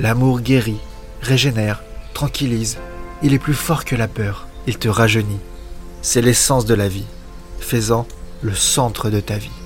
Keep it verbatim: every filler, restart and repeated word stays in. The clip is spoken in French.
L'amour guérit, régénère, tranquillise. Il est plus fort que la peur. Il te rajeunit. C'est l'essence de la vie, faisant le centre de ta vie.